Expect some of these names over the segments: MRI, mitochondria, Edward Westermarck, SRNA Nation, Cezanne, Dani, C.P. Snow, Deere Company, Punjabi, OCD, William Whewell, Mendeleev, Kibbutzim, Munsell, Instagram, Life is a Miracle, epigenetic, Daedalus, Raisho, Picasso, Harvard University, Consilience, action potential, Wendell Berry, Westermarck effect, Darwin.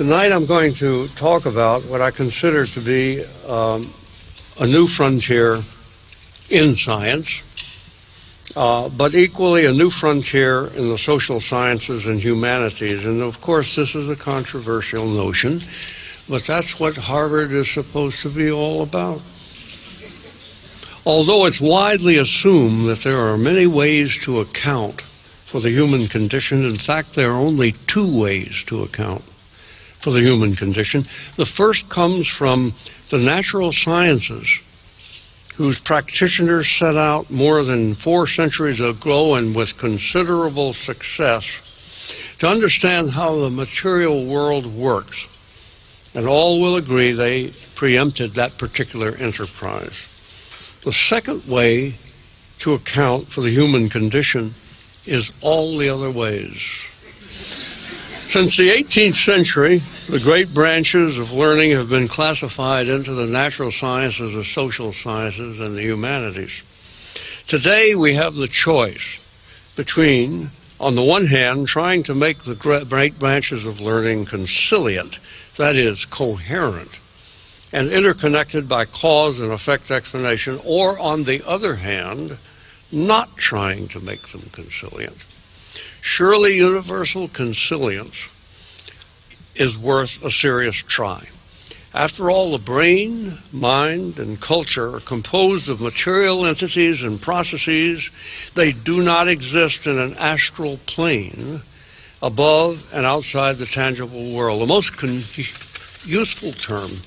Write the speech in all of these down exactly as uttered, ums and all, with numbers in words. Tonight I'm going to talk about what I consider to be um, a new frontier in science, uh, but equally a new frontier in the social sciences and humanities. And of course this is a controversial notion, but that's what Harvard is supposed to be all about. Although it's widely assumed that there are many ways to account for the human condition, in fact there are only two ways to account for the human condition. The first comes from the natural sciences, whose practitioners set out more than four centuries ago and with considerable success to understand how the material world works. And all will agree they preempted that particular enterprise. The second way to account for the human condition is all the other ways. Since the eighteenth century, the great branches of learning have been classified into the natural sciences, the social sciences, and the humanities. Today we have the choice between, on the one hand, trying to make the great branches of learning conciliant, that is, coherent, and interconnected by cause and effect explanation, or on the other hand, not trying to make them conciliant. Surely universal consilience is worth a serious try. After all, the brain, mind, and culture are composed of material entities and processes. They do not exist in an astral plane above and outside the tangible world. The most con useful term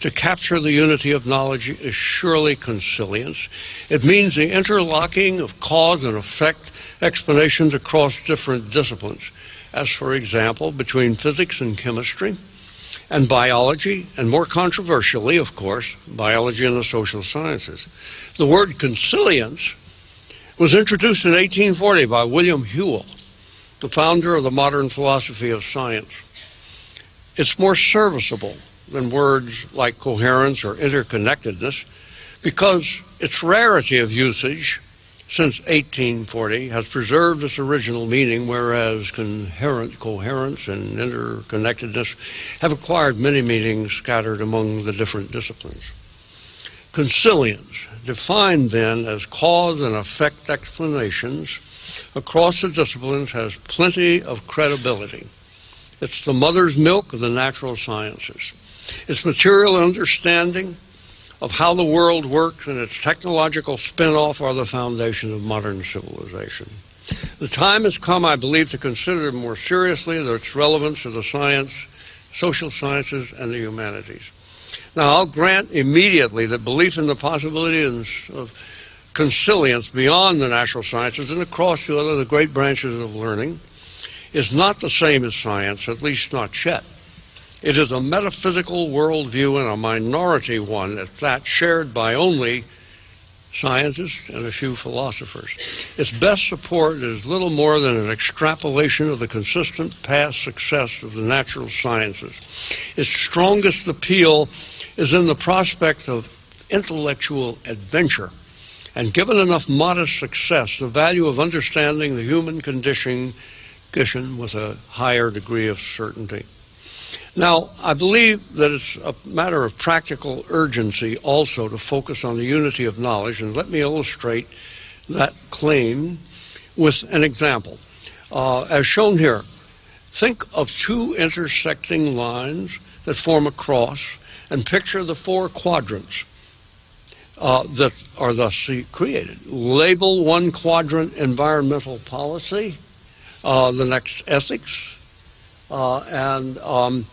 to capture the unity of knowledge is surely consilience. It means the interlocking of cause and effect explanations across different disciplines, as for example between physics and chemistry and biology, and more controversially of course biology and the social sciences. The word consilience was introduced in eighteen forty by William Whewell, the founder of the modern philosophy of science. It's more serviceable than words like coherence or interconnectedness because its rarity of usage since eighteen forty has preserved its original meaning, whereas coherent, coherence and interconnectedness have acquired many meanings scattered among the different disciplines. Consilience, defined then as cause and effect explanations across the disciplines, has plenty of credibility. It's the mother's milk of the natural sciences. Its material understanding of how the world works and its technological spin-off are the foundation of modern civilization. The time has come, I believe, to consider more seriously its relevance to the science, social sciences, and the humanities. Now, I'll grant immediately that belief in the possibilities of consilience beyond the natural sciences and across the other the great branches of learning is not the same as science, at least not yet. It is a metaphysical worldview, and a minority one at that, shared by only scientists and a few philosophers. Its best support is little more than an extrapolation of the consistent past success of the natural sciences. Its strongest appeal is in the prospect of intellectual adventure, and given enough modest success, the value of understanding the human condition with a higher degree of certainty. Now, I believe that it's a matter of practical urgency also to focus on the unity of knowledge, and let me illustrate that claim with an example. Uh, as shown here, think of two intersecting lines that form a cross, and picture the four quadrants uh, that are thus created. Label one quadrant environmental policy, uh, the next ethics, Uh, and um,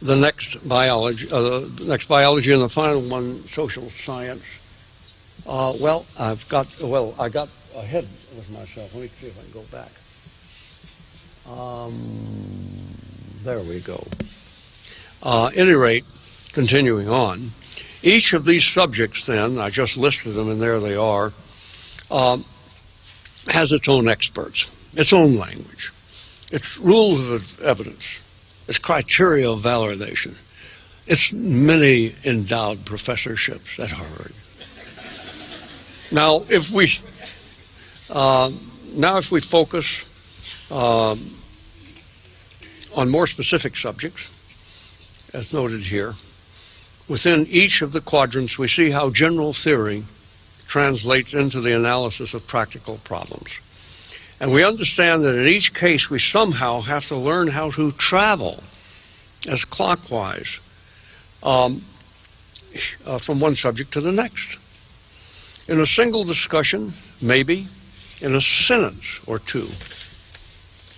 the next biology, uh, the next biology, and the final one, social science. Uh, well, I've got. Well, I got ahead with myself. Let me see if I can go back. Um, there we go. Uh, at any rate, continuing on, each of these subjects, then, I just listed them, and there they are, um, has its own experts, its own language, its rules of evidence, its criteria of validation, its many endowed professorships at Harvard. Now, if we uh, now if we focus um, on more specific subjects, as noted here. Within each of the quadrants, we see how general theory translates into the analysis of practical problems. And we understand that in each case, we somehow have to learn how to travel as clockwise um, uh, from one subject to the next. In a single discussion, maybe, in a sentence or two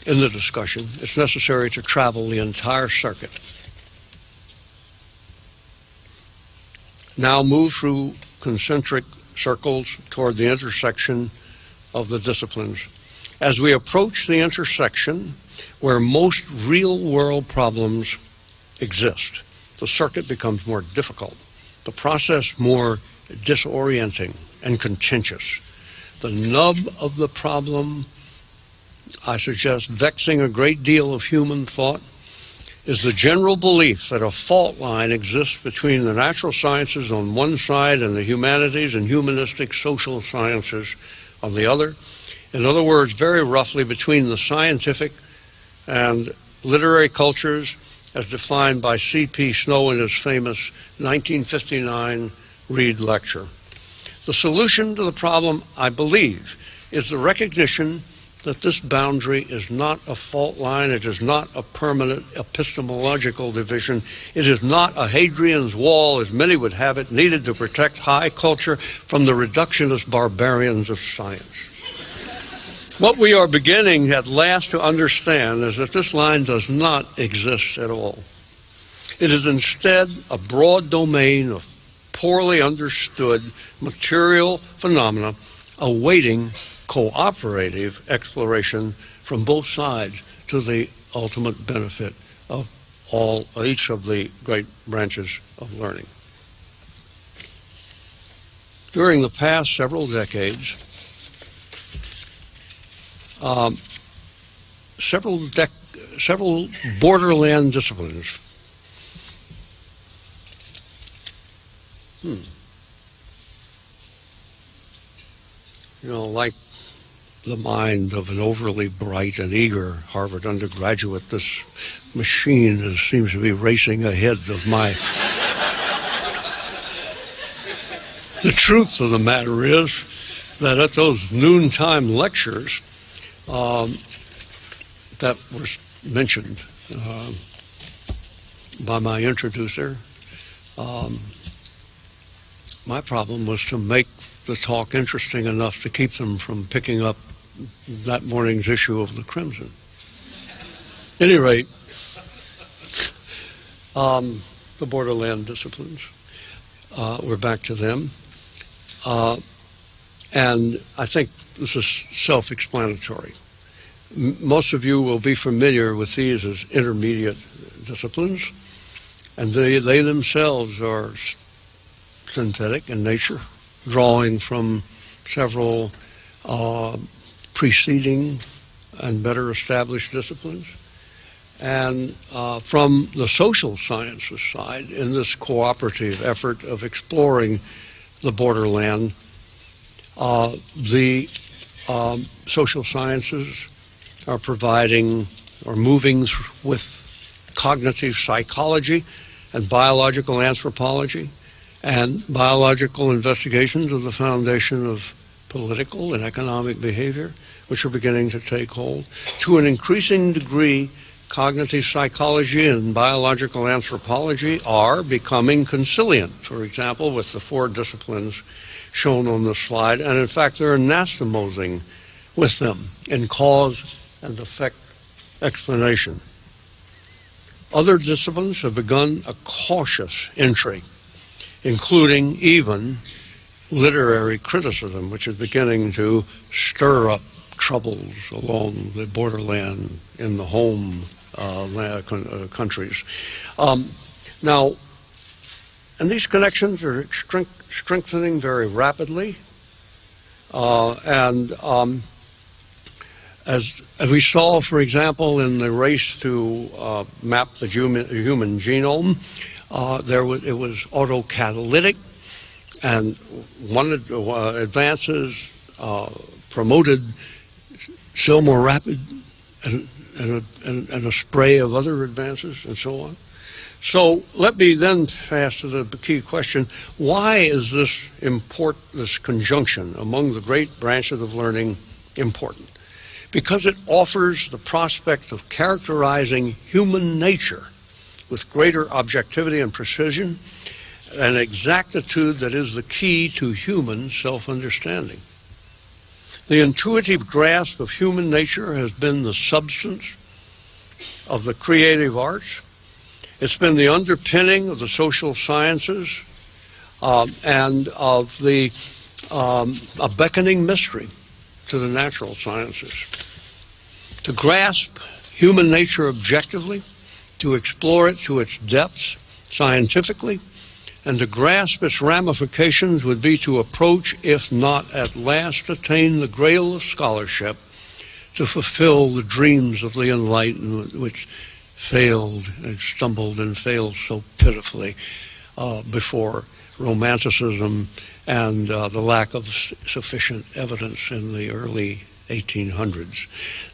in the discussion, it's necessary to travel the entire circuit. Now move through concentric circles toward the intersection of the disciplines. As we approach the intersection where most real-world problems exist, the circuit becomes more difficult, the process more disorienting and contentious. The nub of the problem, I suggest, vexing a great deal of human thought, is the general belief that a fault line exists between the natural sciences on one side and the humanities and humanistic social sciences on the other. In other words, very roughly, between the scientific and literary cultures as defined by C P Snow in his famous nineteen fifty-nine Reed lecture. The solution to the problem, I believe, is the recognition that this boundary is not a fault line, it is not a permanent epistemological division, it is not a Hadrian's wall, as many would have it, needed to protect high culture from the reductionist barbarians of science. What we are beginning at last to understand is that this line does not exist at all. It is instead a broad domain of poorly understood material phenomena awaiting cooperative exploration from both sides to the ultimate benefit of all each of the great branches of learning. During the past several decades, Um, several, dec several borderland disciplines. Hmm. You know, like the mind of an overly bright and eager Harvard undergraduate, this machine is, seems to be racing ahead of my... The truth of the matter is that at those noontime lectures, Um, that was mentioned uh, by my introducer. Um, my problem was to make the talk interesting enough to keep them from picking up that morning's issue of the Crimson. At any rate, um, the borderland disciplines, uh, we're back to them. Uh, And I think this is self-explanatory. Most of you will be familiar with these as intermediate disciplines, and they, they themselves are synthetic in nature, drawing from several uh, preceding and better established disciplines. And uh, from the social sciences side, in this cooperative effort of exploring the borderland, Uh, the um, social sciences are providing or moving with cognitive psychology and biological anthropology and biological investigations of the foundation of political and economic behavior, which are beginning to take hold. To an increasing degree, cognitive psychology and biological anthropology are becoming consilience, for example, with the four disciplines shown on this slide, and in fact they're anastomosing with them in cause and effect explanation. Other disciplines have begun a cautious entry, including even literary criticism, which is beginning to stir up troubles along the borderland in the home uh, uh, countries. Um, now, and these connections are strength strengthening very rapidly, uh, and um, as, as we saw, for example, in the race to uh, map the human, human genome, uh, there was, it was autocatalytic, and one ad, uh, advances uh, promoted still more rapid and and a, and, and a spray of other advances and so on. So let me then pass to the key question, why is this import, this conjunction among the great branches of learning important? Because it offers the prospect of characterizing human nature with greater objectivity and precision, an exactitude that is the key to human self-understanding. The intuitive grasp of human nature has been the substance of the creative arts. It's been the underpinning of the social sciences um, and of the um, a beckoning mystery to the natural sciences. To grasp human nature objectively, to explore it to its depths scientifically, and to grasp its ramifications would be to approach, if not at last attain, the grail of scholarship to fulfill the dreams of the enlightened, which failed and stumbled and failed so pitifully uh, before Romanticism and uh, the lack of sufficient evidence in the early eighteen hundreds.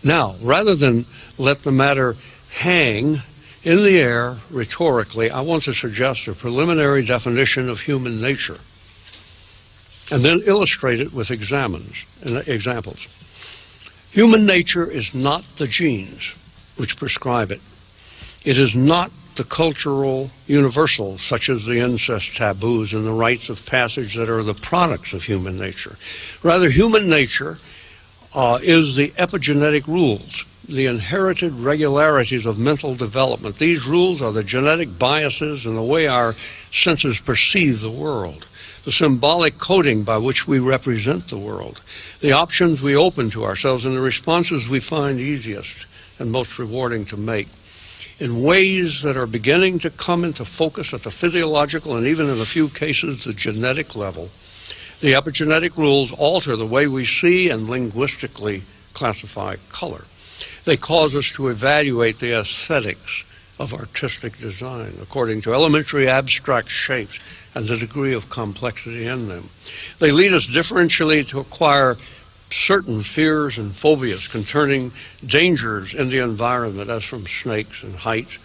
Now, rather than let the matter hang in the air rhetorically, I want to suggest a preliminary definition of human nature and then illustrate it with examples. Human nature is not the genes which prescribe it. It is not the cultural universals, such as the incest taboos and the rites of passage that are the products of human nature. Rather, human nature uh, is the epigenetic rules, the inherited regularities of mental development. These rules are the genetic biases and the way our senses perceive the world, the symbolic coding by which we represent the world, the options we open to ourselves, and the responses we find easiest and most rewarding to make, in ways that are beginning to come into focus at the physiological and even in a few cases the genetic level. The epigenetic rules alter the way we see and linguistically classify color. They cause us to evaluate the aesthetics of artistic design according to elementary abstract shapes and the degree of complexity in them. They lead us differentially to acquire certain fears and phobias concerning dangers in the environment, as from snakes and heights,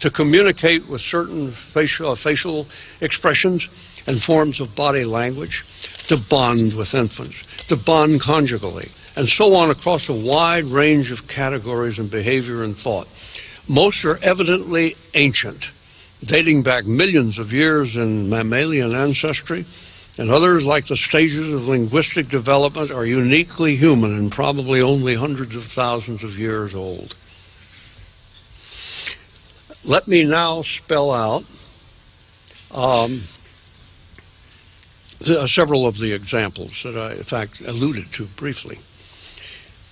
to communicate with certain facial, facial expressions and forms of body language, to bond with infants, to bond conjugally, and so on across a wide range of categories in behavior and thought. Most are evidently ancient, dating back millions of years in mammalian ancestry, and others, like the stages of linguistic development, are uniquely human and probably only hundreds of thousands of years old. Let me now spell out um, the, uh, several of the examples that I, in fact, alluded to briefly.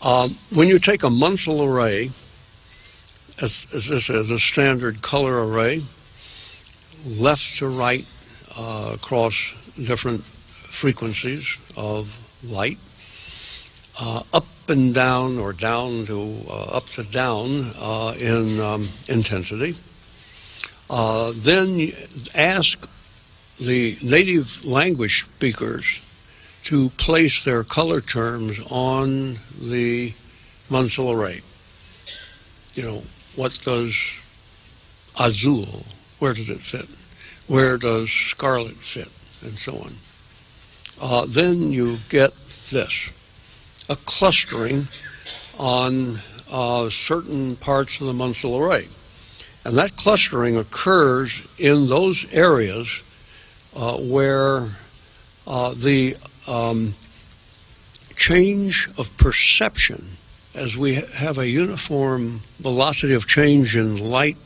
Um, when you take a Munsell array, as, as this is a standard color array, left to right uh, across different frequencies of light, uh, up and down or down to uh, up to down uh, in um, intensity, uh, then ask the native language speakers to place their color terms on the Munsell array. You know, what does azul, where does it fit? Where does scarlet fit? And so on. Uh, then you get this, a clustering on uh, certain parts of the Munsell array. And that clustering occurs in those areas uh, where uh, the Um, change of perception, as we ha have a uniform velocity of change in light,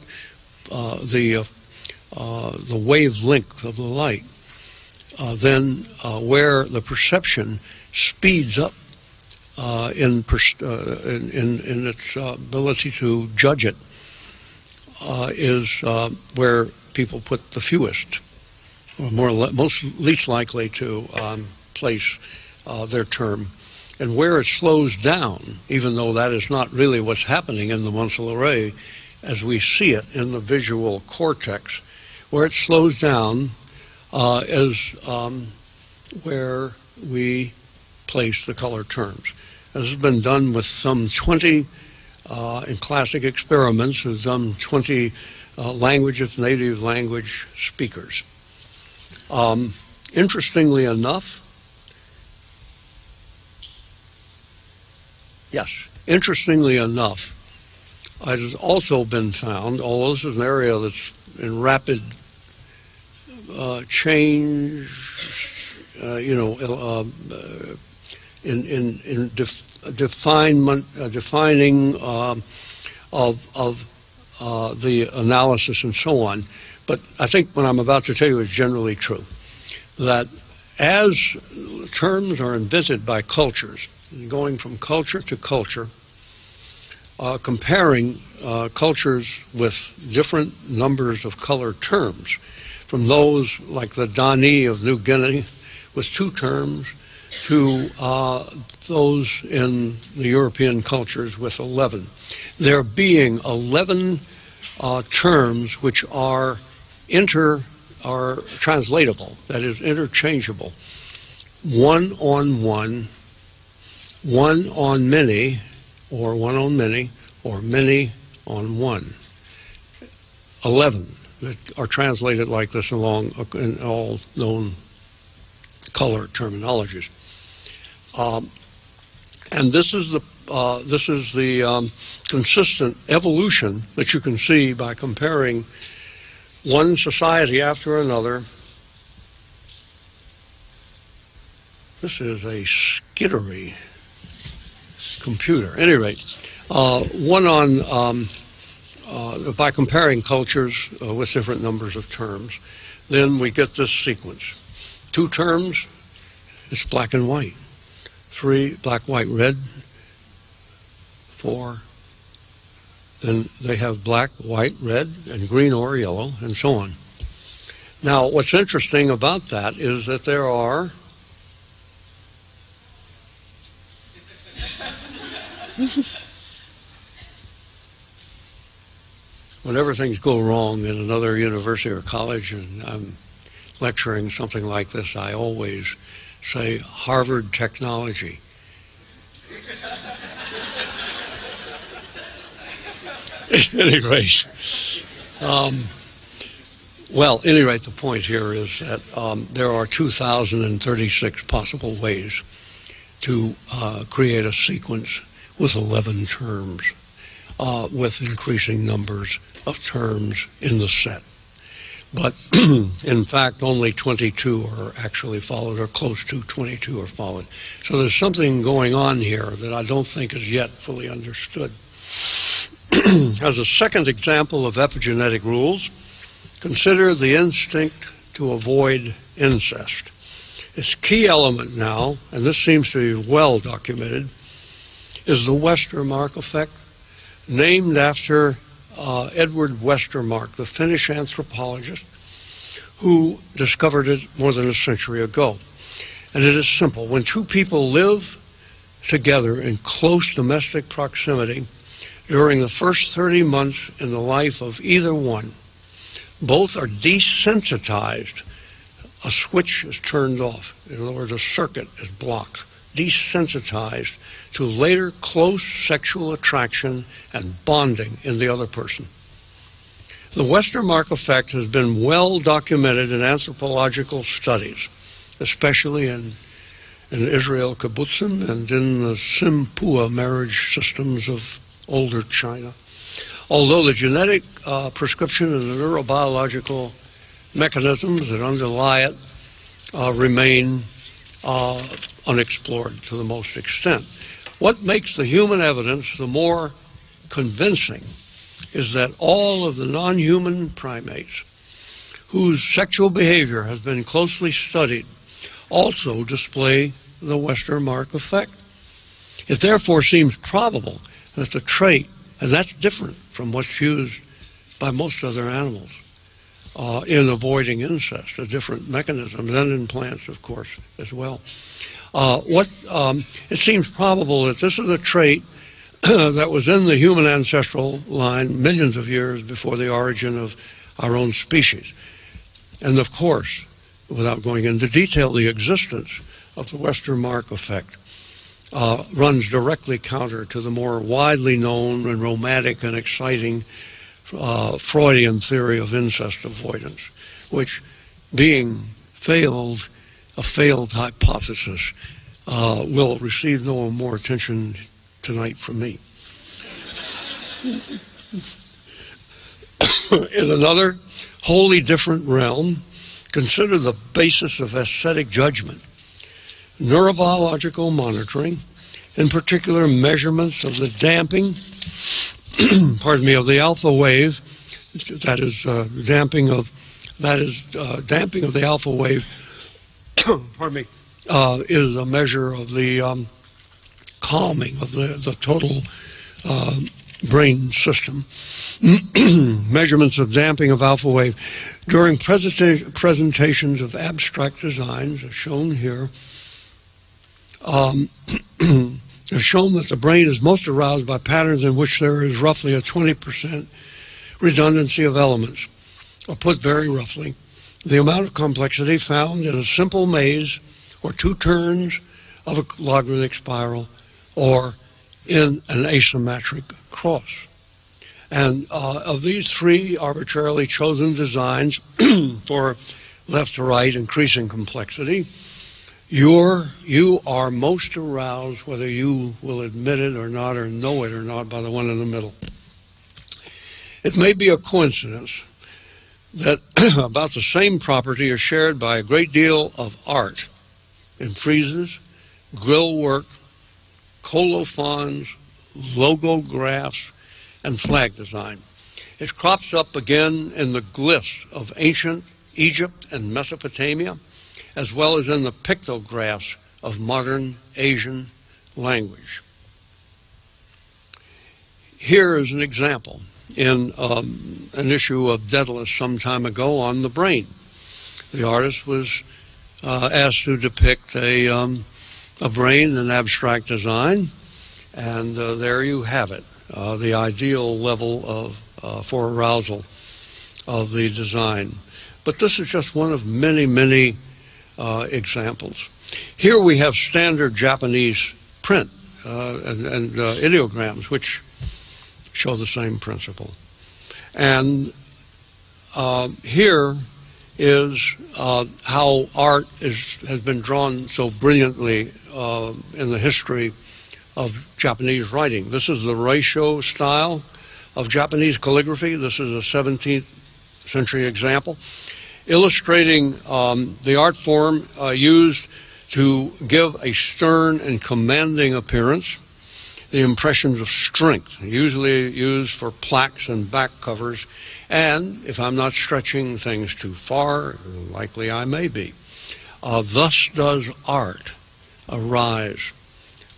uh, the, uh, uh, the wavelength of the light, uh, then uh, where the perception speeds up uh, in, uh, in, in, in its uh, ability to judge it, uh, is uh, where people put the fewest, or more le most least likely to um, place uh, their term, and where it slows down, even though that is not really what's happening in the Munsell array as we see it in the visual cortex. Where it slows down uh, is um, where we place the color terms. This has been done with some twenty uh, in classic experiments with some twenty uh, languages, native language speakers. Um, interestingly enough, yes, interestingly enough, it has also been found, although this is an area that's in rapid uh, change, uh, you know, uh, in, in, in def definement, uh, defining uh, of, of uh, the analysis and so on. But I think what I'm about to tell you is generally true, that as terms are invented by cultures, going from culture to culture, Uh, comparing uh, cultures with different numbers of color terms, from those like the Dani of New Guinea with two terms to uh, those in the European cultures with eleven. There being eleven uh, terms which are inter, are translatable, that is interchangeable, one on one, one on many, or one on many, or many on one. Eleven that are translated like this along in all known color terminologies. Um, and this is the, uh, this is the um, consistent evolution that you can see by comparing one society after another. This is a skittery computer. At any rate, uh, one on, um, uh, by comparing cultures uh, with different numbers of terms, then we get this sequence. Two terms, it's black and white. Three, black, white, red. Four, then they have black, white, red, and green or yellow, and so on. Now, what's interesting about that is that there are whenever things go wrong in another university or college and I'm lecturing something like this, I always say Harvard technology. At any rate, um, well, at any rate, the point here is that um, there are two thousand thirty-six possible ways to uh, create a sequence with eleven terms, uh, with increasing numbers of terms in the set. But in fact, only twenty-two are actually followed, or close to twenty-two are followed. So there's something going on here that I don't think is yet fully understood. As a second example of epigenetic rules, consider the instinct to avoid incest. Its key element now, and this seems to be well documented, is the Westermarck effect, named after uh, Edward Westermarck, the Finnish anthropologist who discovered it more than a century ago. And it is simple. When two people live together in close domestic proximity during the first thirty months in the life of either one, both are desensitized. A switch is turned off. In other words, a circuit is blocked, desensitized to later close sexual attraction and bonding in the other person. The Westermarck effect has been well documented in anthropological studies, especially in, in Israel Kibbutzim and in the Simpua marriage systems of older China, although the genetic uh, prescription and the neurobiological mechanisms that underlie it uh, remain uh, unexplored to the most extent. What makes the human evidence the more convincing is that all of the non-human primates whose sexual behavior has been closely studied also display the Westermarck effect. It therefore seems probable that the trait, and that's different from what's used by most other animals uh, in avoiding incest, a different mechanism, and in plants, of course, as well. Uh, what, um, it seems probable that this is a trait that was in the human ancestral line millions of years before the origin of our own species. And of course, without going into detail, the existence of the Westermarck effect uh, runs directly counter to the more widely known and romantic and exciting uh, Freudian theory of incest avoidance, which, being failed, a failed hypothesis, uh, will receive no more attention tonight from me. In another wholly different realm, consider the basis of aesthetic judgment. Neurobiological monitoring, in particular measurements of the damping, pardon me, of the alpha wave, that is uh, damping of, that is uh, damping of the alpha wave, pardon me, uh, is a measure of the um, calming of the the total uh, brain system. Measurements of damping of alpha wave during presenta presentations of abstract designs, as shown here. Um, have shown that the brain is most aroused by patterns in which there is roughly a twenty percent redundancy of elements. Or put very roughly, the amount of complexity found in a simple maze or two turns of a logarithmic spiral or in an asymmetric cross. And uh, of these three arbitrarily chosen designs for left to right increasing complexity, You're, you are most aroused, whether you will admit it or not, or know it or not, by the one in the middle. It may be a coincidence that about the same property is shared by a great deal of art in friezes, grill work, colophons, logographs, and flag design. It crops up again in the glyphs of ancient Egypt and Mesopotamia, as well as in the pictographs of modern Asian language. Here is an example in um, an issue of Daedalus some time ago on the brain. The artist was uh, asked to depict a, um, a brain in abstract design, and uh, there you have it, uh, the ideal level of, uh, for arousal of the design. But this is just one of many, many Uh, examples. Here we have standard Japanese print uh, and, and uh, ideograms, which show the same principle. And uh, here is uh, how art is, has been drawn so brilliantly uh, in the history of Japanese writing. This is the Raisho style of Japanese calligraphy. This is a seventeenth century example, illustrating um, the art form uh, used to give a stern and commanding appearance, the impressions of strength, usually used for plaques and back covers, and if I'm not stretching things too far, likely I may be. Uh, thus does art arise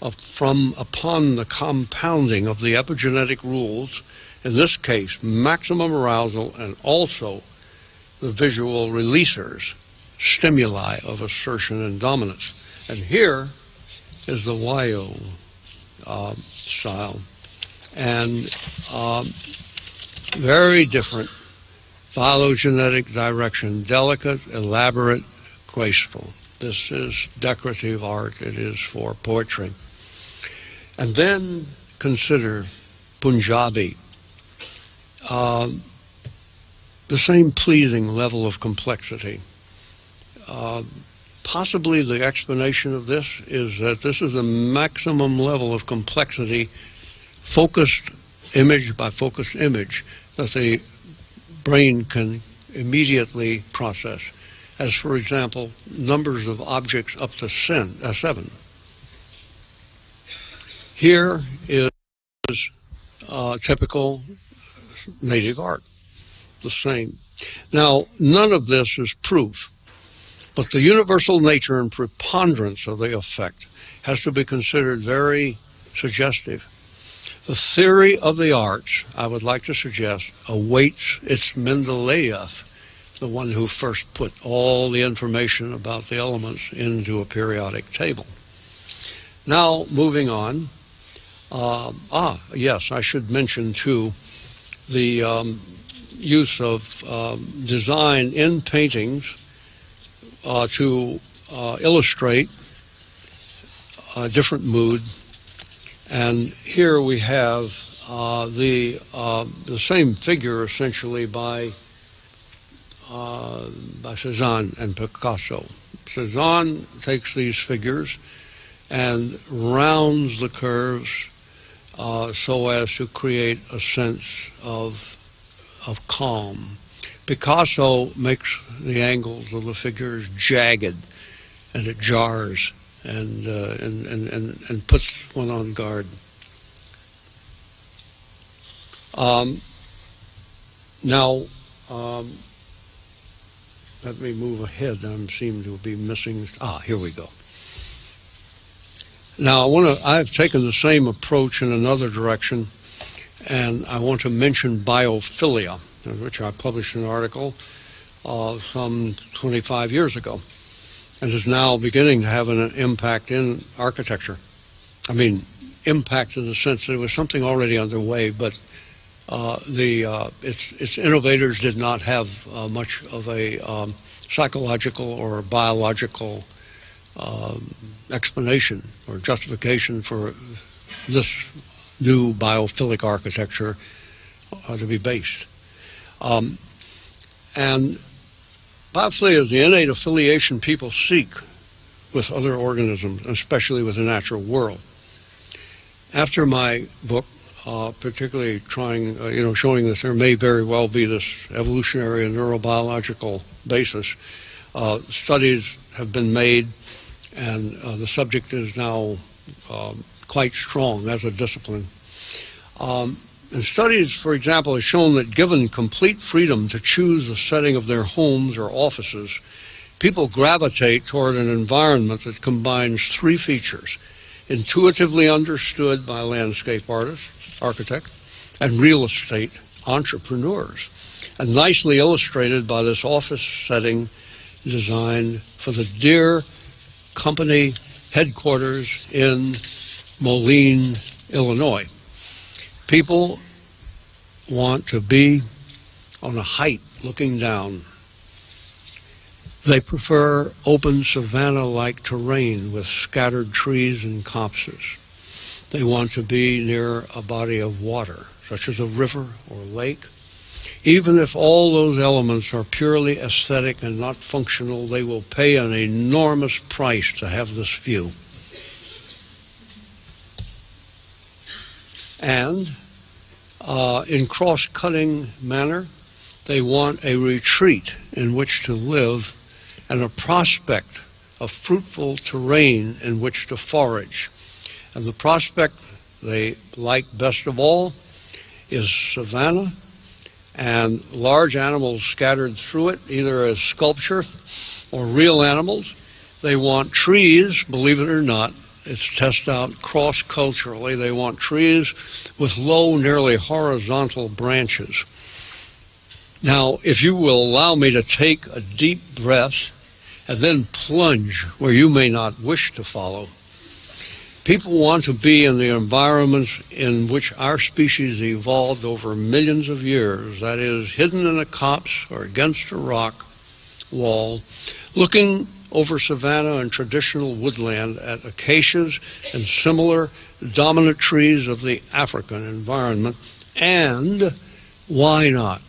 uh, from upon the compounding of the epigenetic rules, in this case, maximum arousal and also the visual releasers, stimuli of assertion and dominance. And here is the Y O uh, style, and um, very different phylogenetic direction, delicate, elaborate, graceful. This is decorative art, it is for poetry. And then consider Punjabi. Um, The same pleasing level of complexity. Uh, possibly the explanation of this is that this is the maximum level of complexity, focused image by focused image, that the brain can immediately process. As, for example, numbers of objects up to sin, uh, seven. Here is uh, typical native art. The same. Now, none of this is proof, but the universal nature and preponderance of the effect has to be considered very suggestive. The theory of the arts, I would like to suggest, awaits its Mendeleev, the one who first put all the information about the elements into a periodic table. Now, moving on. Uh, ah, yes, I should mention, too, the um, use of uh, design in paintings uh, to uh, illustrate a different mood. And here we have uh, the uh, the same figure essentially by uh, by Cezanne and Picasso. Cezanne takes these figures and rounds the curves uh, so as to create a sense of of calm. Picasso makes the angles of the figures jagged, and it jars and uh, and, and, and and puts one on guard. Um, now, um, let me move ahead. I seem to be missing. Ah, here we go. Now, I want to. I've taken the same approach in another direction, and I want to mention biophilia, which I published an article uh, some twenty-five years ago, and is now beginning to have an impact in architecture. I mean, impact in the sense that it was something already underway, but uh, the uh, its its innovators did not have uh, much of a um, psychological or biological um, explanation or justification for this new biophilic architecture uh, to be based. Um, and biophilia is the innate affiliation people seek with other organisms, especially with the natural world. After my book, uh, particularly trying, uh, you know, showing that there may very well be this evolutionary and neurobiological basis, uh, studies have been made, and uh, the subject is now um, quite strong as a discipline. Um, And studies, for example, have shown that given complete freedom to choose the setting of their homes or offices, people gravitate toward an environment that combines three features: intuitively understood by landscape artists, architects, and real estate entrepreneurs, and nicely illustrated by this office setting designed for the Deere Company headquarters in Moline, Illinois. People want to be on a height looking down. They prefer open savanna-like terrain with scattered trees and copses. They want to be near a body of water, such as a river or lake. Even if all those elements are purely aesthetic and not functional, they will pay an enormous price to have this view. And uh, in cross-cutting manner, they want a retreat in which to live and a prospect of fruitful terrain in which to forage. And the prospect they like best of all is savanna and large animals scattered through it, either as sculpture or real animals. They want trees, believe it or not. It's test out cross-culturally. They want trees with low, nearly horizontal branches. Now, if you will allow me to take a deep breath and then plunge where you may not wish to follow, people want to be in the environments in which our species evolved over millions of years, that is, hidden in a copse or against a rock wall, looking over savanna and traditional woodland at acacias and similar dominant trees of the African environment. And why not?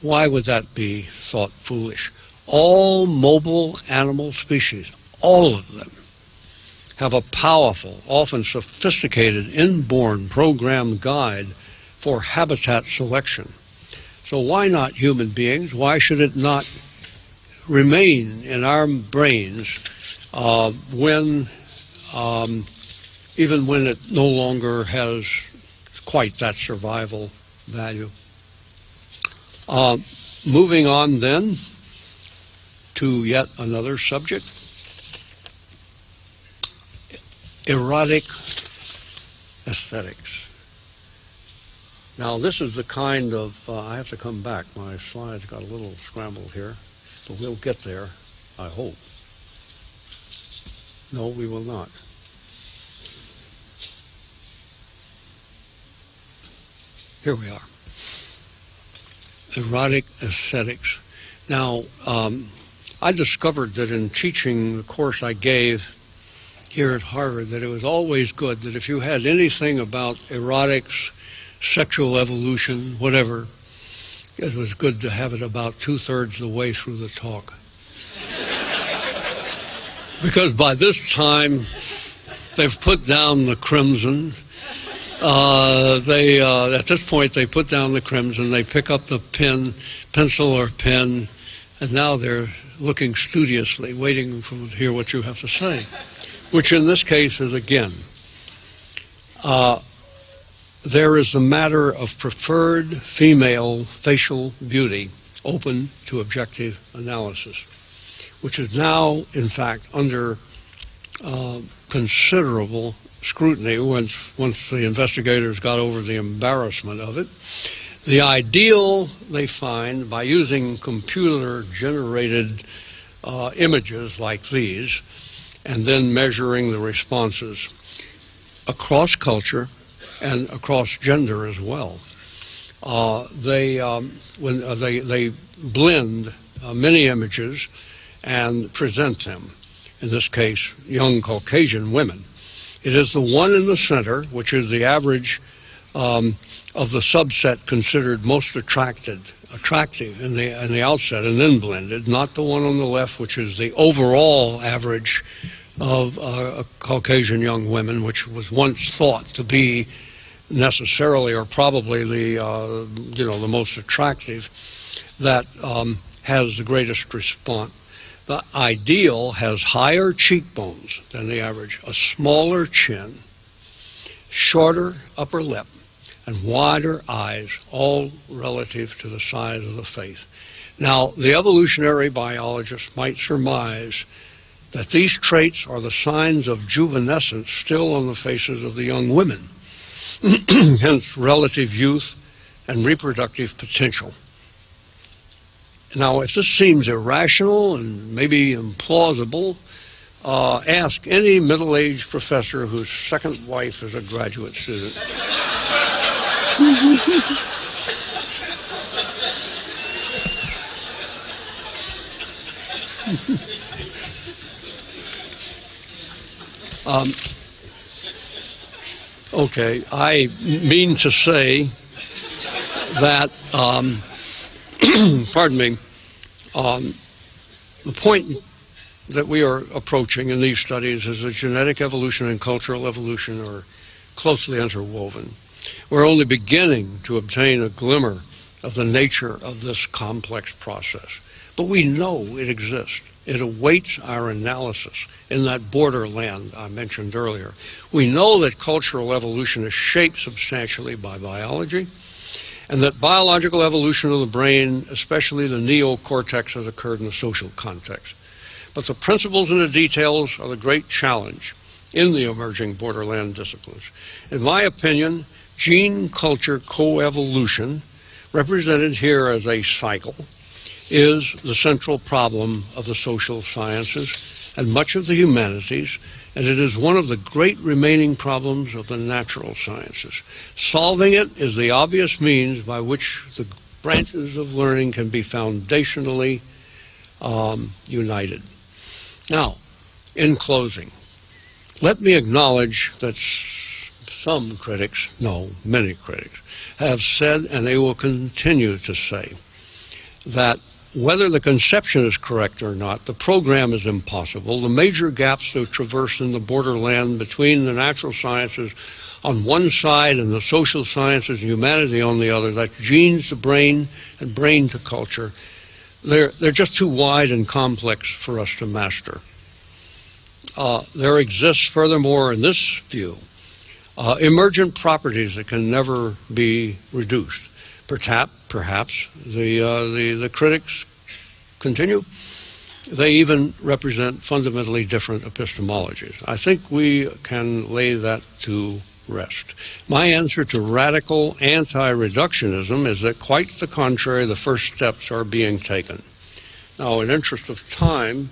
Why would that be thought foolish? All mobile animal species, all of them, have a powerful, often sophisticated, inborn program guide for habitat selection. So why not human beings? Why should it not remain in our brains uh, when, um, even when it no longer has quite that survival value? Uh, moving on then to yet another subject, erotic aesthetics. Now this is the kind of, uh, I have to come back, my slides got a little scrambled here. But we'll get there, I hope. No, we will not. Here we are. Erotic aesthetics. Now, um, I discovered that in teaching the course I gave here at Harvard that it was always good that if you had anything about erotics, sexual evolution, whatever, it was good to have it about two-thirds the way through the talk. Because by this time, they've put down the crimson. Uh, they, uh, at this point, they put down the crimson, they pick up the pen, pencil or pen, and now they're looking studiously, waiting for, to hear what you have to say. Which in this case is, again, uh, there is the matter of preferred female facial beauty open to objective analysis, which is now, in fact, under uh, considerable scrutiny once, once the investigators got over the embarrassment of it. The ideal, they find, by using computer-generated uh, images like these, and then measuring the responses across culture and across gender as well. Uh, they, um, when, uh, they, they blend uh, many images and present them, in this case, young Caucasian women. It is the one in the center, which is the average um, of the subset considered most attracted, attractive in the, in the outset and then blended, not the one on the left, which is the overall average of uh, Caucasian young women, which was once thought to be necessarily or probably the, uh, you know, the most attractive, that um, has the greatest response. The ideal has higher cheekbones than the average, a smaller chin, shorter upper lip, and wider eyes, all relative to the size of the face. Now, the evolutionary biologist might surmise that these traits are the signs of juvenescence still on the faces of the young women, hence relative youth and reproductive potential. Now, if this seems irrational and maybe implausible, uh, ask any middle-aged professor whose second wife is a graduate student. um, okay, I mean to say that um, pardon me, um, the point that we are approaching in these studies is that genetic evolution and cultural evolution are closely interwoven. We're only beginning to obtain a glimmer of the nature of this complex process, but we know it exists. It awaits our analysis in that borderland I mentioned earlier. We know that cultural evolution is shaped substantially by biology, and that biological evolution of the brain, especially the neocortex, has occurred in a social context. But the principles and the details are the great challenge in the emerging borderland disciplines. In my opinion, gene-culture coevolution, represented here as a cycle, is the central problem of the social sciences and much of the humanities, and it is one of the great remaining problems of the natural sciences. Solving it is the obvious means by which the branches of learning can be foundationally um, united. Now, in closing, let me acknowledge that some critics, no, many critics, have said, and they will continue to say, that whether the conception is correct or not, the program is impossible. The major gaps that traverse in the borderland between the natural sciences on one side and the social sciences and humanity on the other, that's genes to brain and brain to culture, they're, they're just too wide and complex for us to master. Uh, there exists, furthermore, in this view, uh, emergent properties that can never be reduced. Perhaps, perhaps the, uh, the, the critics continue. They even represent fundamentally different epistemologies. I think we can lay that to rest. My answer to radical anti-reductionism is that, quite the contrary, the first steps are being taken. Now, in interest of time,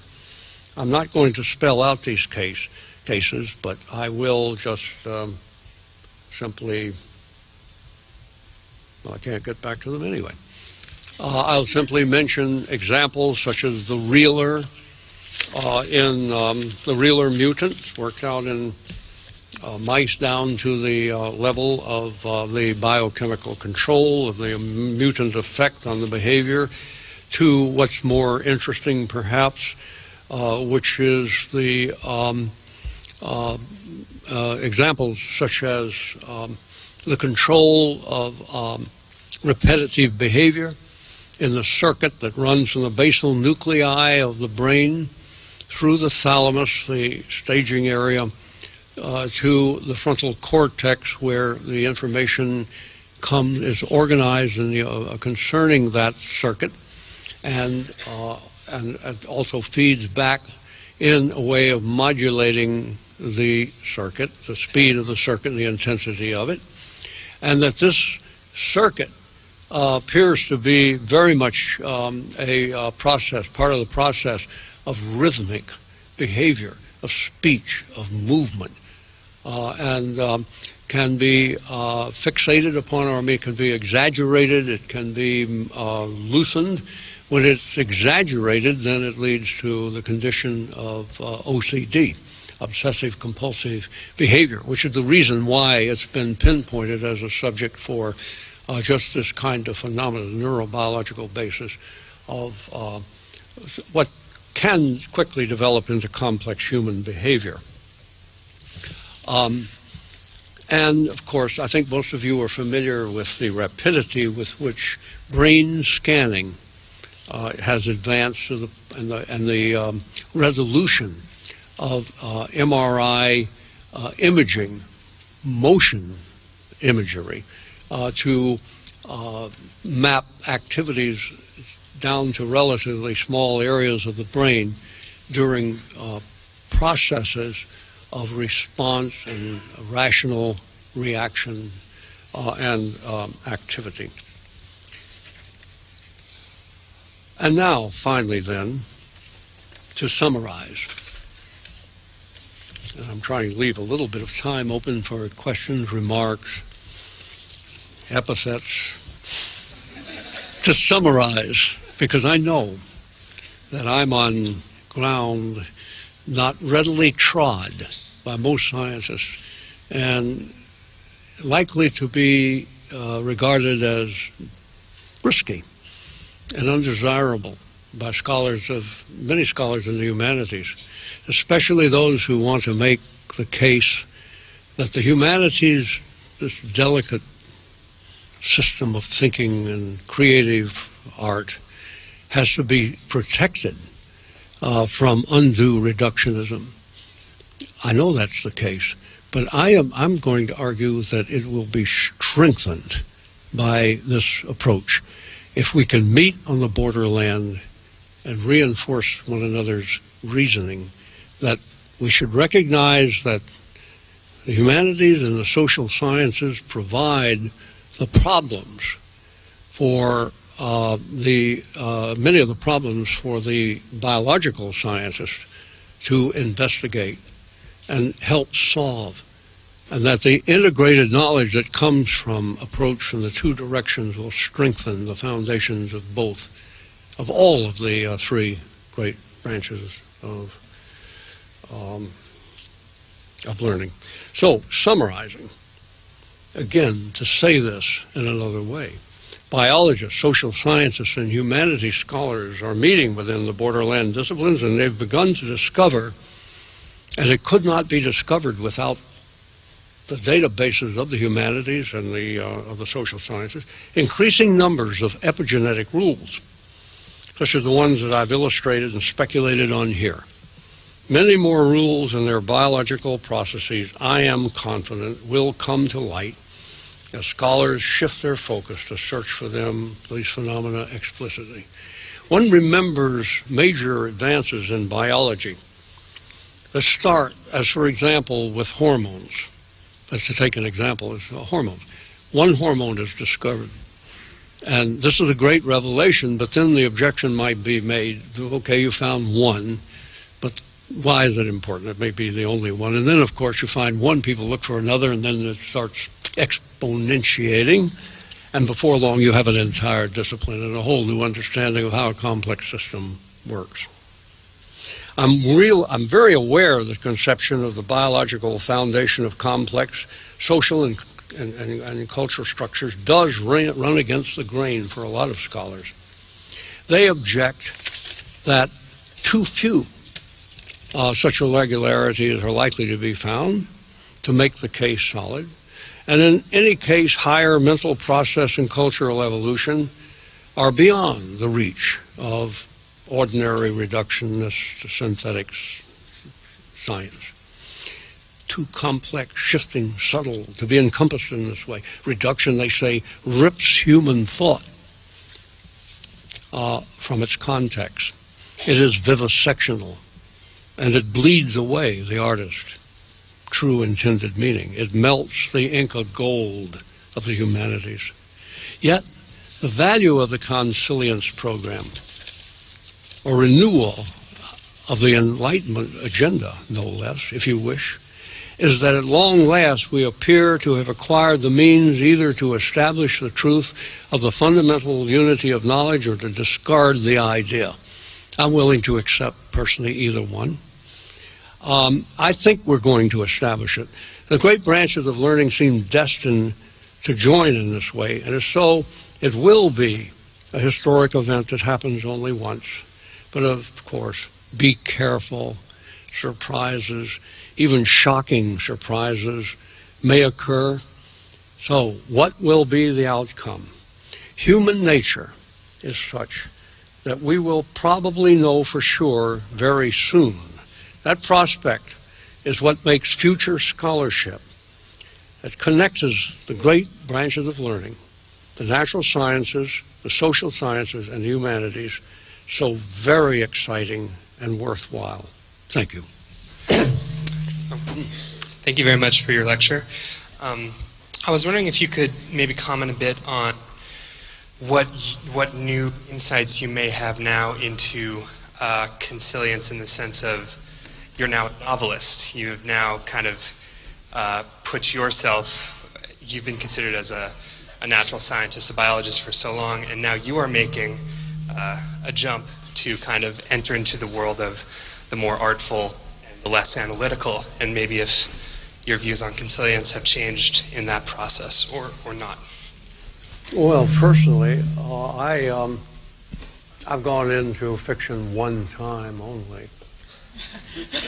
I'm not going to spell out these case, cases, but I will just um, simply... Well, I can't get back to them anyway. Uh, I'll simply mention examples such as the reeler, uh, in um, the realer mutants, worked out in uh, mice down to the uh, level of uh, the biochemical control of the mutant effect on the behavior, to what's more interesting perhaps, uh, which is the um, uh, uh, examples such as um, the control of um, repetitive behavior in the circuit that runs from the basal nuclei of the brain through the thalamus, the staging area, uh, to the frontal cortex, where the information comes is organized in the, uh, concerning that circuit, and uh, and it also feeds back in a way of modulating the circuit, the speed of the circuit and the intensity of it, and that this circuit Uh, appears to be very much um, a uh, process, part of the process of rhythmic behavior, of speech, of movement, uh, and um, can be uh, fixated upon, or it can be exaggerated, it can be uh, loosened. When it's exaggerated, then it leads to the condition of uh, O C D, obsessive compulsive behavior, which is the reason why it's been pinpointed as a subject for Uh, just this kind of phenomena, the neurobiological basis of uh, what can quickly develop into complex human behavior. Um, and of course, I think most of you are familiar with the rapidity with which brain scanning uh, has advanced, to the, and the, and the um, resolution of uh, M R I uh, imaging, motion imagery, Uh, to uh, map activities down to relatively small areas of the brain during uh, processes of response and rational reaction uh, and um, activity. And now, finally then, to summarize, and I'm trying to leave a little bit of time open for questions, remarks, epithets, to summarize, because I know that I'm on ground not readily trod by most scientists, and likely to be uh, regarded as risky and undesirable by scholars of, many scholars in the humanities, especially those who want to make the case that the humanities, this delicate system of thinking and creative art, has to be protected uh, from undue reductionism. I know that's the case, but I am, I'm going to argue that it will be strengthened by this approach if we can meet on the borderland and reinforce one another's reasoning that we should recognize that the humanities and the social sciences provide the problems for uh, the, uh, many of the problems for the biological scientists to investigate and help solve, and that the integrated knowledge that comes from approach from the two directions will strengthen the foundations of both, of all of the uh, three great branches of, um, of learning. So, summarizing, again, to say this in another way, biologists, social scientists, and humanities scholars are meeting within the borderland disciplines, and they've begun to discover, and it could not be discovered without the databases of the humanities and the, uh, of the social sciences, increasing numbers of epigenetic rules, such as the ones that I've illustrated and speculated on here. Many more rules and their biological processes, I am confident, will come to light as scholars shift their focus to search for them, these phenomena, explicitly. One remembers major advances in biology that start, as for example, with hormones. That's to take an example, is hormones. One hormone is discovered, and this is a great revelation, but then the objection might be made, okay, you found one, but why is it important? It may be the only one. And then, of course, you find one, people look for another, and then it starts exponentiating. And before long, you have an entire discipline and a whole new understanding of how a complex system works. I'm real. I'm very aware of the conception of the biological foundation of complex social and and, and, and cultural structures does run, run against the grain for a lot of scholars. They object that too few uh, such irregularities are likely to be found to make the case solid. And in any case, higher mental process and cultural evolution are beyond the reach of ordinary reductionist synthetics science. Too complex, shifting, subtle to be encompassed in this way. Reduction, they say, rips human thought uh, from its context. It is vivisectional, and it bleeds away the artist's true intended meaning. It melts the Inca gold of the humanities. Yet, the value of the Consilience program, or renewal of the Enlightenment agenda, no less, if you wish, is that at long last we appear to have acquired the means either to establish the truth of the fundamental unity of knowledge or to discard the idea. I'm willing to accept personally either one. Um, I think we're going to establish it. The great branches of learning seem destined to join in this way, and if so, it will be a historic event that happens only once. But of course, be careful. Surprises, even shocking surprises, may occur. So, what will be the outcome? Human nature is such that we will probably know for sure very soon. That prospect is what makes future scholarship that connects the great branches of learning, the natural sciences, the social sciences, and the humanities, so very exciting and worthwhile. Thank you. Thank you very much for your lecture. Um, I was wondering if you could maybe comment a bit on what what new insights you may have now into uh, consilience, in the sense of you're now a novelist. You have now kind of uh, put yourself, you've been considered as a, a natural scientist, a biologist for so long, and now you are making uh, a jump to kind of enter into the world of the more artful, the less analytical, and maybe if your views on consilience have changed in that process or, or not. Well, personally, uh, I, um, I've gone into fiction one time only.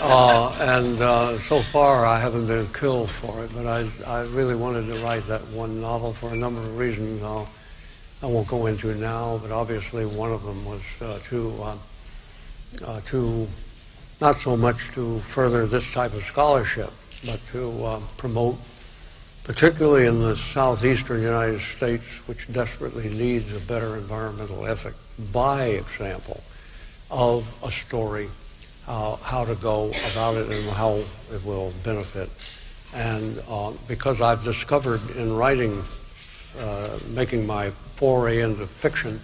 Uh, and uh, so far I haven't been killed for it, but I, I really wanted to write that one novel for a number of reasons I'll, I won't go into now, but obviously one of them was uh, to, uh, uh, to not so much to further this type of scholarship, but to uh, promote, particularly in the southeastern United States, which desperately needs a better environmental ethic, by example, of a story, uh, how to go about it and how it will benefit. And uh, because I've discovered in writing, uh, making my foray into fiction,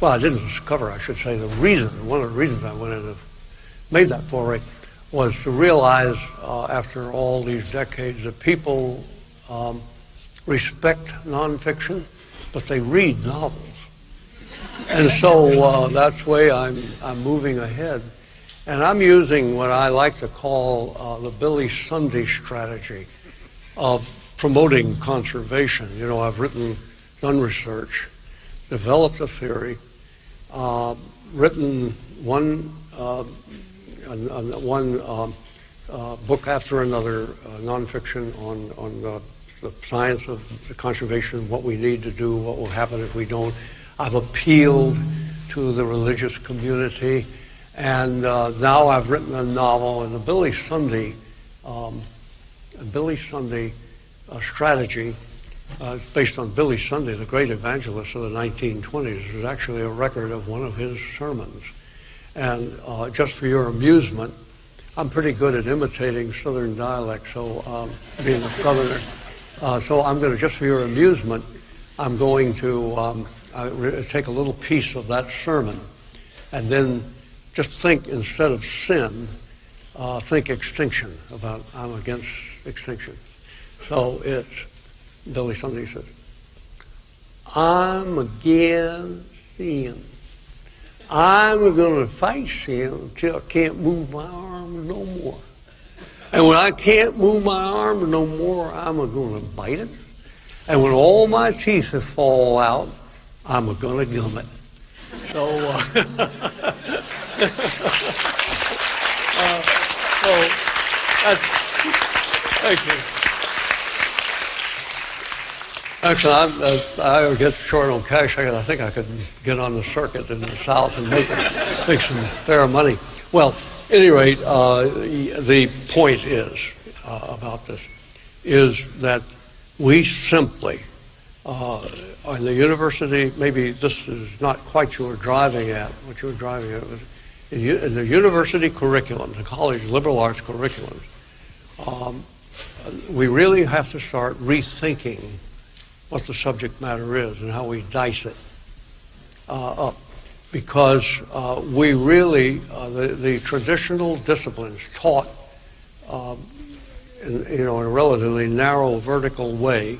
well, I didn't discover, I should say, the reason, one of the reasons I went into made that foray was to realize uh, after all these decades that people um, respect nonfiction, but they read novels. And so uh, that's the way I'm, I'm moving ahead. And I'm using what I like to call uh, the Billy Sunday strategy of promoting conservation. You know, I've written, done research, developed a theory, uh, written one uh, Uh, one uh, uh, book after another, uh, nonfiction on, on the, the science of the conservation, what we need to do, what will happen if we don't. I've appealed to the religious community, and uh, now I've written a novel, and the Billy Sunday, um, Billy Sunday uh, strategy, uh, based on Billy Sunday, the great evangelist of the nineteen twenties, is actually a record of one of his sermons. And uh, just for your amusement, I'm pretty good at imitating Southern dialect, so um, being a Southerner. Uh, so I'm going to, just for your amusement, I'm going to um, take a little piece of that sermon and then just think, instead of sin, uh, think extinction, about I'm against extinction. So it's, Billy Sunday says, I'm against sin. I'm going to face him until I can't move my arm no more. And when I can't move my arm no more, I'm going to bite it. And when all my teeth fall out, I'm going to gum it. So, uh, uh, so that's, thank you. Actually, I, I, I get short on cash. I think I could get on the circuit in the South and make, make some fair money. Well, at any rate, uh, the point is uh, about this is that we simply, uh, in the university, maybe this is not quite what you were driving at, what you were driving at was in, u in the university curriculum, the college liberal arts curriculums, um, we really have to start rethinking what the subject matter is and how we dice it uh, up. Because uh, we really, uh, the, the traditional disciplines taught uh, in, you know, in a relatively narrow vertical way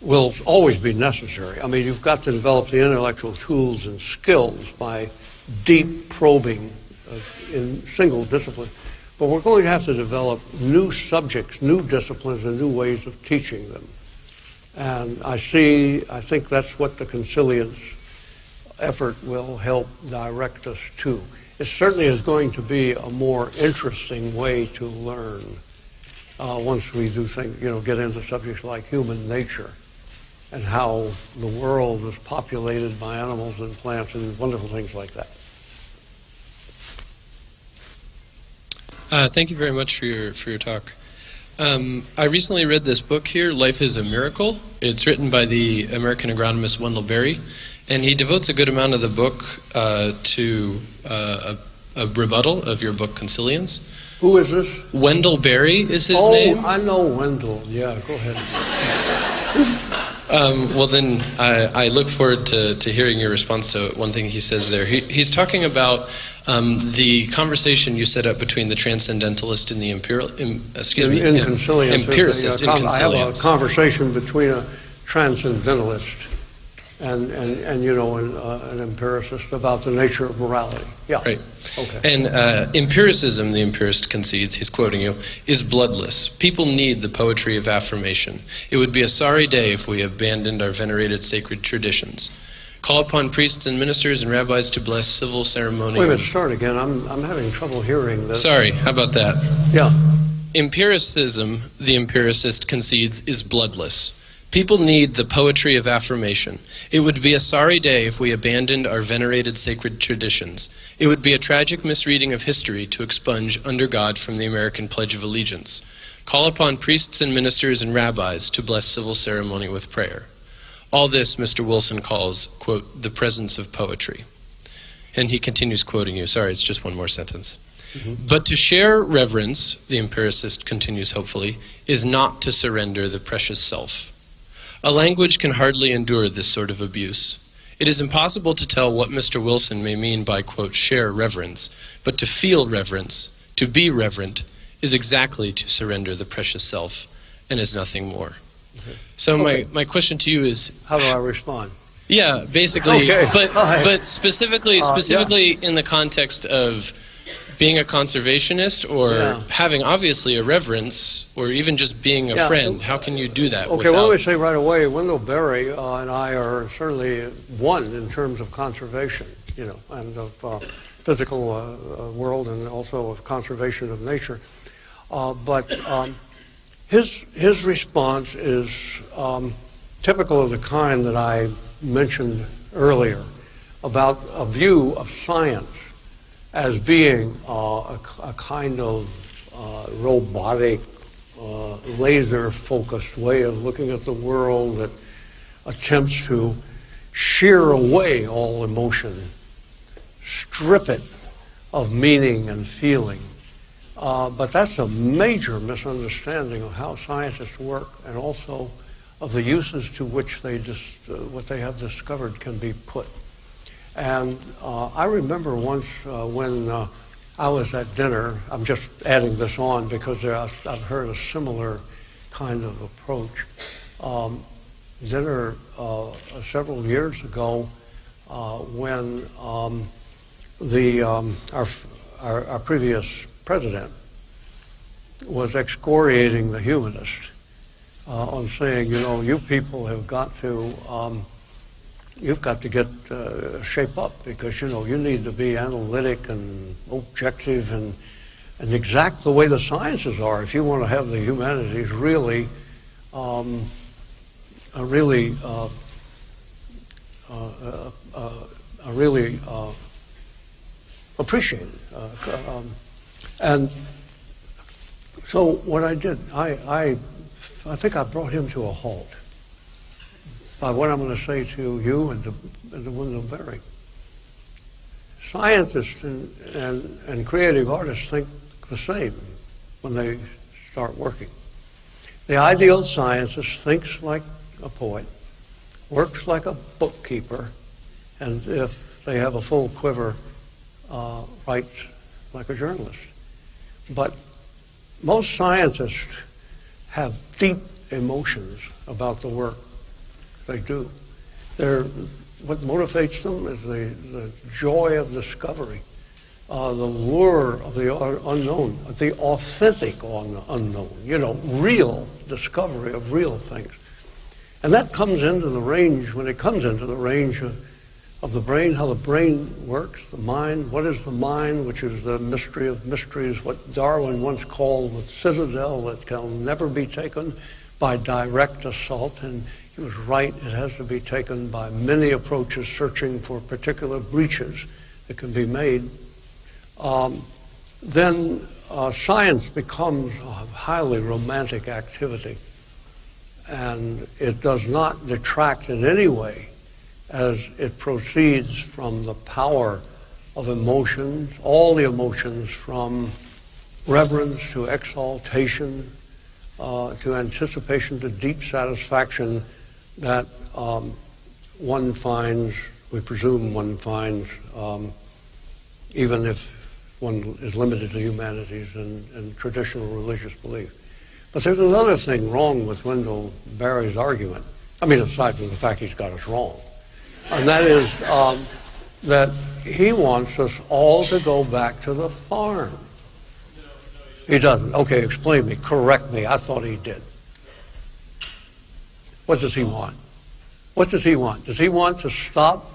will always be necessary. I mean, you've got to develop the intellectual tools and skills by deep probing uh, in single discipline. But we're going to have to develop new subjects, new disciplines, and new ways of teaching them. And I see, I think that's what the Consilience effort will help direct us to. It certainly is going to be a more interesting way to learn uh, once we do think, you know, get into subjects like human nature and how the world is populated by animals and plants and wonderful things like that. Uh, thank you very much for your, for your talk. Um, I recently read this book here, Life is a Miracle. It's written by the American agronomist Wendell Berry, and he devotes a good amount of the book uh, to uh, a, a rebuttal of your book, Consilience. Who is this? Wendell Berry is his oh, name. Oh, I know Wendell. Yeah, go ahead. um, well, then I, I look forward to, to hearing your response to one thing he says there. He, he's talking about Um, the conversation you set up between the transcendentalist and the imperial, um, excuse in, me, in um, empiricist. The, uh, I have a conversation between a transcendentalist and, and, and you know, an, uh, an empiricist about the nature of morality. Yeah. Right. Okay. And uh, empiricism, the empiricist concedes, he's quoting you, is bloodless. People need the poetry of affirmation. It would be a sorry day if we abandoned our venerated sacred traditions. Call upon priests and ministers and rabbis to bless civil ceremony. Wait a minute, start again. I'm, I'm having trouble hearing this. Sorry, how about that? Yeah. Empiricism, the empiricist concedes, is bloodless. People need the poetry of affirmation. It would be a sorry day if we abandoned our venerated sacred traditions. It would be a tragic misreading of history to expunge under God from the American Pledge of Allegiance. Call upon priests and ministers and rabbis to bless civil ceremony with prayer. All this, Mister Wilson calls, quote, the presence of poetry. And he continues quoting you. Sorry, it's just one more sentence. Mm-hmm. But to share reverence, the empiricist continues hopefully, is not to surrender the precious self. A language can hardly endure this sort of abuse. It is impossible to tell what Mister Wilson may mean by, quote, share reverence, but to feel reverence, to be reverent, is exactly to surrender the precious self and is nothing more. So okay. my, my question to you is, how do I respond? Yeah, basically, okay. but, but specifically, uh, specifically yeah. in the context of being a conservationist or yeah. having obviously a reverence or even just being a yeah. friend, how can you do that? Okay, without... well, let me say right away, Wendell Berry uh, and I are certainly one in terms of conservation, you know, and of uh, physical uh, world and also of conservation of nature. Uh, but... Um, His, his response is um, typical of the kind that I mentioned earlier about a view of science as being uh, a, a kind of uh, robotic, uh, laser-focused way of looking at the world that attempts to shear away all emotion, strip it of meaning and feeling. Uh, but that's a major misunderstanding of how scientists work and also of the uses to which they just, uh, what they have discovered can be put. And uh, I remember once uh, when uh, I was at dinner, I'm just adding this on because there, I've, I've heard a similar kind of approach. Um, dinner uh, several years ago uh, when um, the um, our, our our previous president was excoriating the humanists uh, on saying, you know, you people have got to, um, you've got to get uh, shape up because you know you need to be analytic and objective and and exact the way the sciences are if you want to have the humanities really, um, a really, uh, uh, uh, a really uh, appreciated. Uh, um, and so what I did, I, I, I think I brought him to a halt by what I'm going to say to you and the, and the Wendell Berry. Scientists and, and, and creative artists think the same when they start working. The ideal scientist thinks like a poet, works like a bookkeeper, and if they have a full quiver, uh, writes like a journalist. But most scientists have deep emotions about the work they do. They're, what motivates them is the, the joy of discovery. Uh, the lure of the unknown, the authentic unknown, you know, real discovery of real things. And that comes into the range, when it comes into the range of, of the brain, how the brain works, the mind, what is the mind, which is the mystery of mysteries, what Darwin once called the citadel that can never be taken by direct assault. And he was right, it has to be taken by many approaches searching for particular breaches that can be made. Um, then uh, science becomes a highly romantic activity, and it does not detract in any way as it proceeds from the power of emotions, all the emotions from reverence to exaltation uh, to anticipation to deep satisfaction that um, one finds, we presume one finds, um, even if one is limited to humanities and, and traditional religious belief. But there's another thing wrong with Wendell Berry's argument. I mean, aside from the fact he's got us wrong. And that is um, that he wants us all to go back to the farm. He doesn't. Okay, explain me, correct me. I thought he did. What does he want? What does he want? Does he want to stop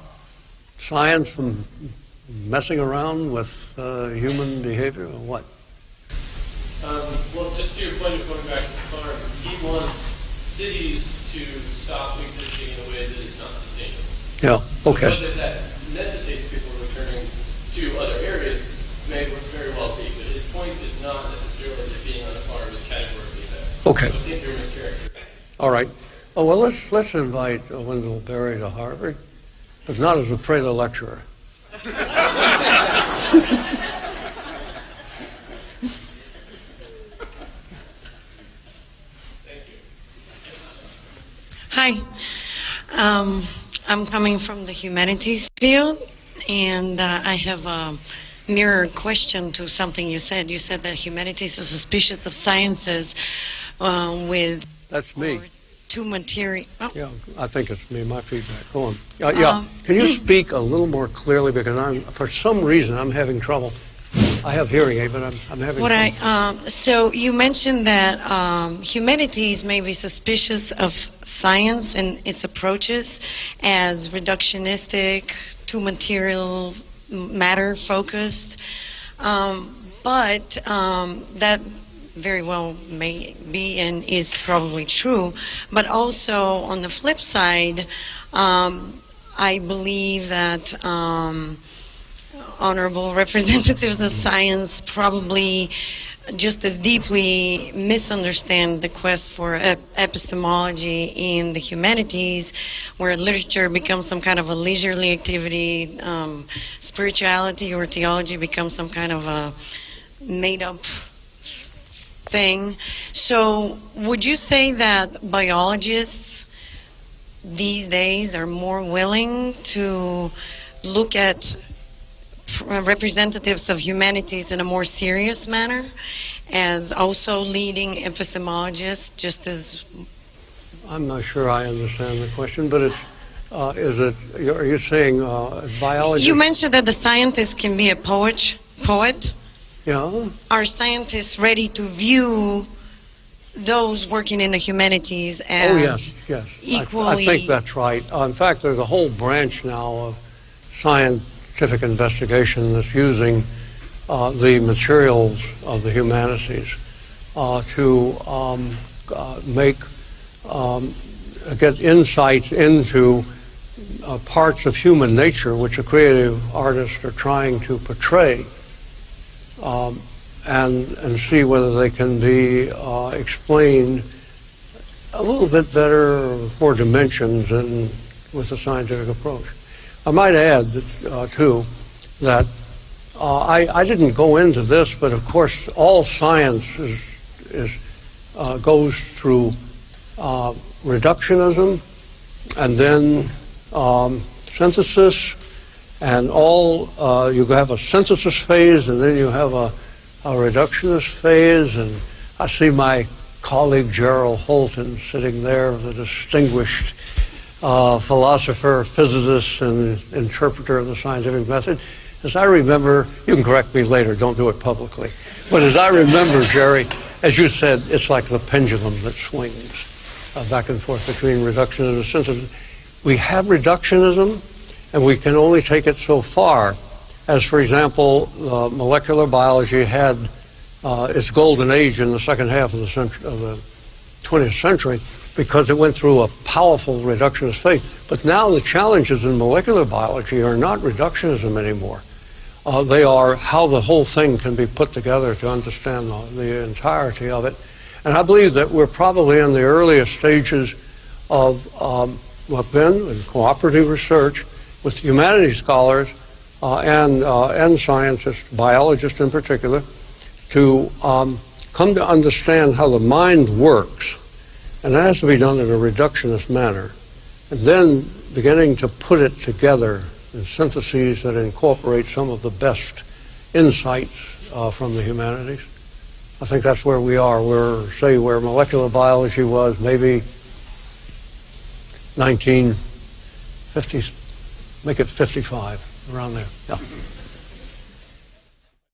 science from messing around with uh, human behavior, or what? Um, well, just to your point of going back to the farm, he wants cities to stop existing in a way that is not sustainable. Yeah, okay. So whether that necessitates people returning to other areas may very well be, but his point is not necessarily that being on a farm is categorically bad. Okay. So I think you're mischaracterizing. All right. Oh, well, let's, let's invite uh, Wendell Berry to Harvard, but not as a Prela lecturer. Hi, um, I'm coming from the humanities field, and uh, I have a mirror question to something you said. You said that humanities are suspicious of sciences uh, with... That's me. Too material. Oh. Yeah, I think it's me, my feedback. Go on. Uh, yeah, um, can you speak a little more clearly, because I'm, for some reason, I'm having trouble. I have hearing aid, but I'm, I'm having what trouble. I, um, so you mentioned that um, humanities may be suspicious of science and its approaches as reductionistic, too material, matter focused, um, but um, that very well may be and is probably true, but also on the flip side, um, I believe that um, honorable representatives of science probably just as deeply misunderstand the quest for ep epistemology in the humanities, where literature becomes some kind of a leisurely activity, um, spirituality or theology becomes some kind of a made-up thing. So would you say that biologists these days are more willing to look at representatives of humanities in a more serious manner as also leading epistemologists, just as... I'm not sure I understand the question, but it's Uh, is it, are you saying uh, biology? You mentioned that the scientist can be a poet. Poet. Yeah. Are scientists ready to view those working in the humanities as oh, yes, yes. equally? I, I think that's right. Uh, in fact, there's a whole branch now of scientific investigation that's using uh, the materials of the humanities uh, to um, uh, make, um, get insights into uh, parts of human nature which a creative artist are trying to portray. Um, and, and see whether they can be uh, explained a little bit better, more dimensions, and with a scientific approach. I might add, uh, too, that uh, I, I didn't go into this, but of course all science is, is, uh, goes through uh, reductionism and then um, synthesis. And all, uh, you have a synthesis phase, and then you have a, a reductionist phase. And I see my colleague Gerald Holton sitting there, the distinguished uh, philosopher, physicist, and interpreter of the scientific method. As I remember, you can correct me later, don't do it publicly. But as I remember, Jerry, as you said, it's like the pendulum that swings uh, back and forth between reductionism and synthesis. We have reductionism. And we can only take it so far. As, for example, uh, molecular biology had uh, its golden age in the second half of the, century, of the twentieth century because it went through a powerful reductionist phase. But now the challenges in molecular biology are not reductionism anymore. Uh, they are how the whole thing can be put together to understand the, the entirety of it. And I believe that we're probably in the earliest stages of um, what then in cooperative research with humanities scholars uh, and, uh, and scientists, biologists in particular, to um, come to understand how the mind works. And that has to be done in a reductionist manner. And then beginning to put it together in syntheses that incorporate some of the best insights uh, from the humanities. I think that's where we are. We're, say, where molecular biology was maybe nineteen fifties. Make it fifty-five, around there. Yeah.